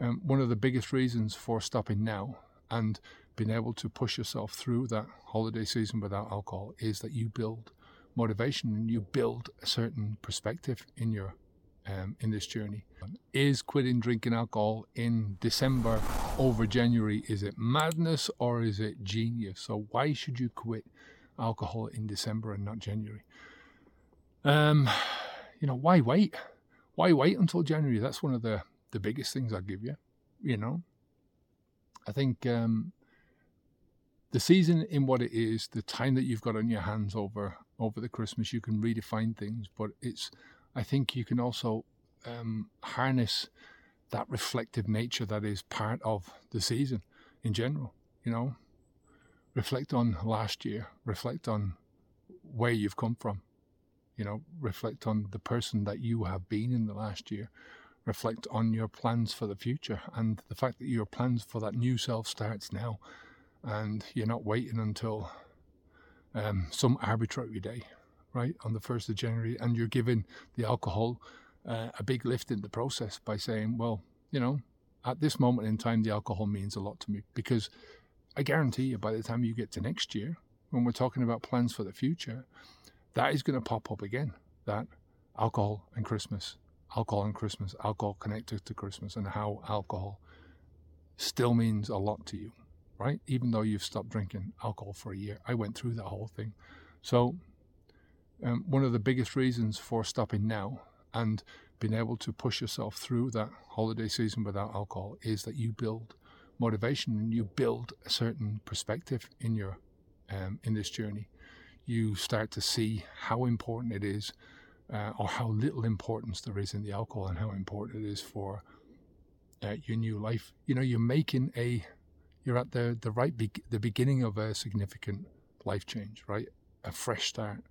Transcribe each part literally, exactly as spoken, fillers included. um, one of the biggest reasons for stopping now and being able to push yourself through that holiday season without alcohol is that you build motivation and you build a certain perspective in your um, in this journey. Is quitting drinking alcohol in December over January, is it madness or is it genius? So why should you quit alcohol in December and not January? Um, you know, why wait? Why wait until January? That's one of the, the biggest things I'd give you, you know. I think um, the season in what it is, the time that you've got on your hands over over the Christmas, you can redefine things, but it's, I think you can also um, harness that reflective nature that is part of the season in general, you know. Reflect on last year, reflect on where you've come from. You know, reflect on the person that you have been in the last year. Reflect on your plans for the future and the fact that your plans for that new self starts now and you're not waiting until um, some arbitrary day, right, on the first of January. And you're giving the alcohol uh, a big lift in the process by saying, well, you know, at this moment in time, the alcohol means a lot to me, because I guarantee you by the time you get to next year, when we're talking about plans for the future, that is going to pop up again, that alcohol and Christmas, alcohol and Christmas, alcohol connected to Christmas, and how alcohol still means a lot to you, right? Even though you've stopped drinking alcohol for a year. I went through that whole thing. So um, one of the biggest reasons for stopping now and being able to push yourself through that holiday season without alcohol is that you build motivation and you build a certain perspective in your um, in this journey. You start to see how important it is uh, or how little importance there is in the alcohol and how important it is for uh, your new life. You know, you're making a, you're at the, the right, be- the beginning of a significant life change, right? A fresh start,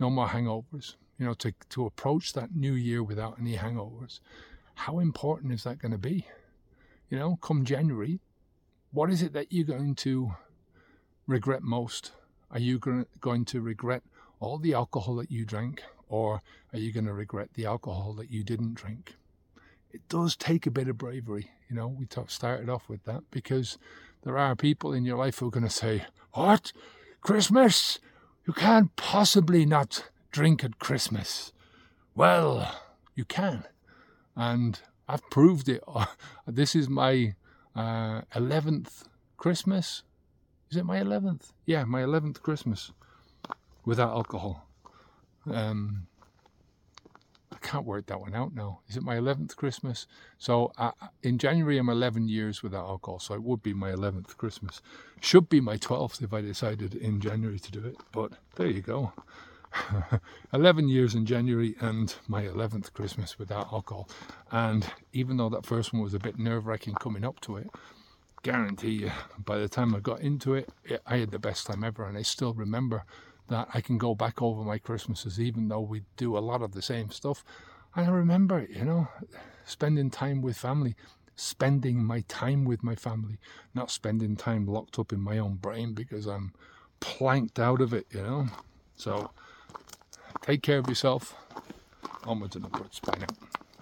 no more hangovers, you know, to, to approach that new year without any hangovers. How important is that going to be? You know, come January, what is it that you're going to regret most? Are you going to regret all the alcohol that you drank, or are you going to regret the alcohol that you didn't drink? It does take a bit of bravery. You know, we started off with that because there are people in your life who are going to say, what? Christmas? You can't possibly not drink at Christmas. Well, you can. And I've proved it. This is my uh, eleventh Christmas. Is it my eleventh? Yeah, my eleventh Christmas without alcohol. Um, I can't work that one out now. Is it my eleventh Christmas? So uh, in January, I'm eleven years without alcohol. So it would be my eleventh Christmas. Should be my twelfth if I decided in January to do it. But there you go. eleven years in January and my eleventh Christmas without alcohol. And even though that first one was a bit nerve-wracking coming up to it, guarantee you, by the time I got into it, it, I had the best time ever, and I still remember that I can go back over my Christmases, even though we do a lot of the same stuff. And I remember it, you know, spending time with family, spending my time with my family, not spending time locked up in my own brain because I'm planked out of it, you know. So take care of yourself. Onwards and upwards. Bye now.